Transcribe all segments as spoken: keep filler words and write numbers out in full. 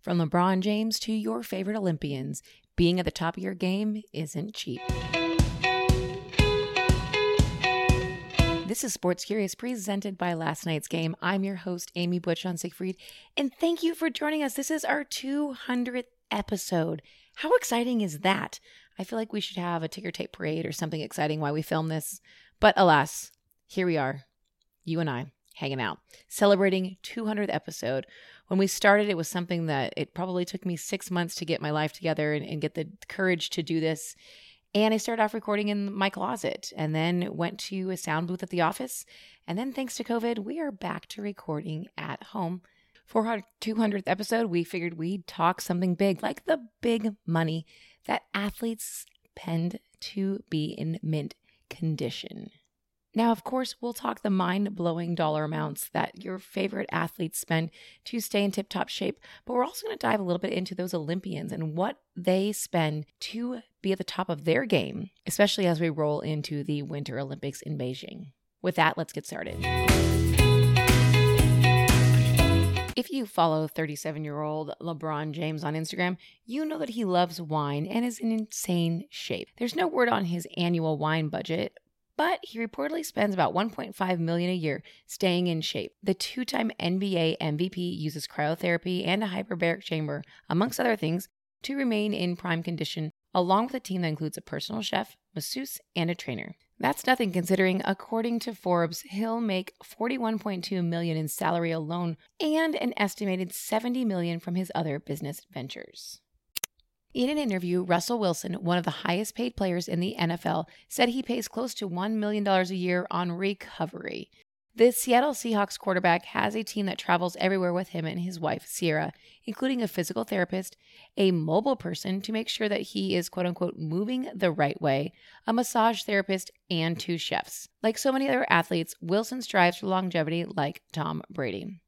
From LeBron James to your favorite Olympians, being at the top of your game isn't cheap. This is Sports Curious, presented by Last Night's Game. I'm your host, Amy Butch on Siegfried, and thank you for joining us. This is our two hundredth episode. How exciting is that? I feel like we should have a ticker tape parade or something exciting while we film this, but alas, here we are, you and I, hanging out, celebrating two hundredth episode. When we started, it was something that it probably took me six months to get my life together and, and get the courage to do this. And I started off recording in my closet and then went to a sound booth at the office. And then thanks to COVID, we are back to recording at home. For our two hundredth episode, we figured we'd talk something big, like the big money that athletes spend to be in mint condition. Now, of course, we'll talk the mind-blowing dollar amounts that your favorite athletes spend to stay in tip-top shape, but we're also going to dive a little bit into those Olympians and what they spend to be at the top of their game, especially as we roll into the Winter Olympics in Beijing. With that, let's get started. If you follow thirty-seven-year-old LeBron James on Instagram, you know that he loves wine and is in insane shape. There's no word on his annual wine budget, but he reportedly spends about one point five million dollars a year staying in shape. The two-time N B A M V P uses cryotherapy and a hyperbaric chamber, amongst other things, to remain in prime condition, along with a team that includes a personal chef, masseuse, and a trainer. That's nothing considering, according to Forbes, he'll make forty-one point two million dollars in salary alone and an estimated seventy million dollars from his other business ventures. In an interview, Russell Wilson, one of the highest-paid players in the N F L, said he pays close to one million dollars a year on recovery. The Seattle Seahawks quarterback has a team that travels everywhere with him and his wife, Ciara, including a physical therapist, a mobile person to make sure that he is, quote-unquote, moving the right way, a massage therapist, and two chefs. Like so many other athletes, Wilson strives for longevity like Tom Brady.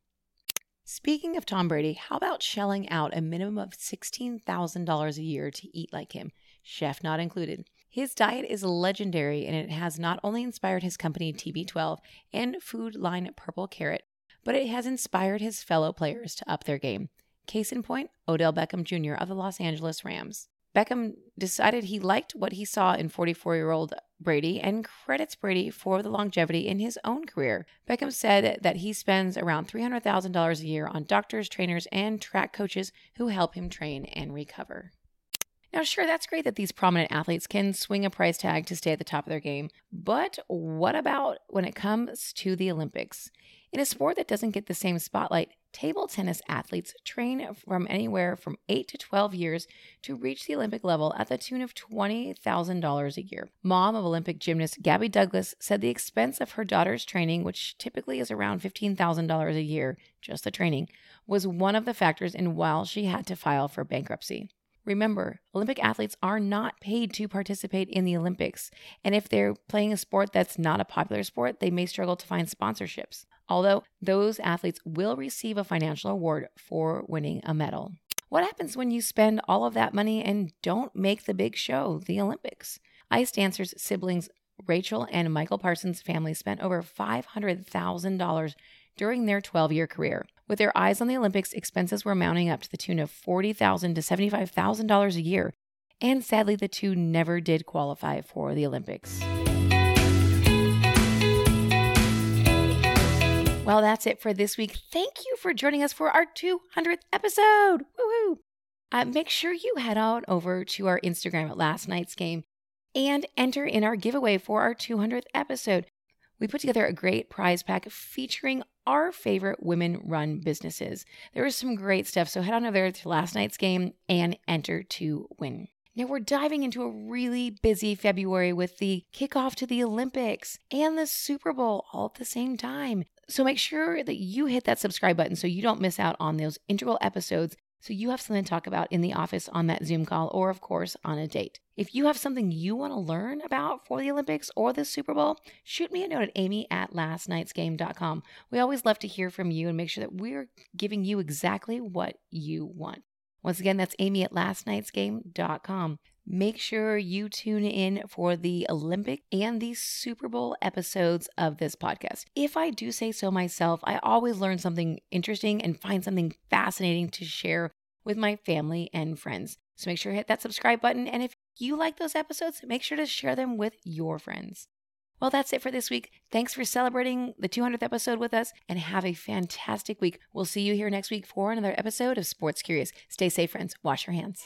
Speaking of Tom Brady, how about shelling out a minimum of sixteen thousand dollars a year to eat like him, chef not included? His diet is legendary, and it has not only inspired his company T B twelve and food line Purple Carrot, but it has inspired his fellow players to up their game. Case in point, Odell Beckham Junior of the Los Angeles Rams. Beckham decided he liked what he saw in forty-four-year-old Brady and credits Brady for the longevity in his own career. Beckham said that he spends around three hundred thousand dollars a year on doctors, trainers, and track coaches who help him train and recover. Now, sure, that's great that these prominent athletes can swing a price tag to stay at the top of their game, but what about when it comes to the Olympics? In a sport that doesn't get the same spotlight, table tennis athletes train from anywhere from eight to twelve years to reach the Olympic level at the tune of twenty thousand dollars a year. Mom of Olympic gymnast Gabby Douglas said the expense of her daughter's training, which typically is around fifteen thousand dollars a year, just the training, was one of the factors in why she had to file for bankruptcy. Remember, Olympic athletes are not paid to participate in the Olympics, and if they're playing a sport that's not a popular sport, they may struggle to find sponsorships, although those athletes will receive a financial award for winning a medal. What happens when you spend all of that money and don't make the big show, the Olympics? Ice dancers' siblings Rachel and Michael Parsons' family spent over five hundred thousand dollars during their twelve-year career. With their eyes on the Olympics, expenses were mounting up to the tune of forty thousand dollars to seventy-five thousand dollars a year, and sadly, the two never did qualify for the Olympics. Well, that's it for this week. Thank you for joining us for our two hundredth episode. Woohoo! Uh, make sure you head on over to our Instagram at Last Night's Game and enter in our giveaway for our two hundredth episode. We put together a great prize pack featuring our favorite women-run businesses. There is some great stuff, so head on over there to Last Night's Game and enter to win. Now we're diving into a really busy February with the kickoff to the Olympics and the Super Bowl all at the same time. So make sure that you hit that subscribe button so you don't miss out on those integral episodes, so you have something to talk about in the office on that Zoom call or, of course, on a date. If you have something you want to learn about for the Olympics or the Super Bowl, shoot me a note at amy at lastnightsgame.com. We always love to hear from you and make sure that we're giving you exactly what you want. Once again, that's amy at lastnightsgame.com. Make sure you tune in for the Olympic and the Super Bowl episodes of this podcast. If I do say so myself, I always learn something interesting and find something fascinating to share with my family and friends. So make sure to hit that subscribe button. And if you like those episodes, make sure to share them with your friends. Well, that's it for this week. Thanks for celebrating the two hundredth episode with us, and have a fantastic week. We'll see you here next week for another episode of Sports Curious. Stay safe, friends. Wash your hands.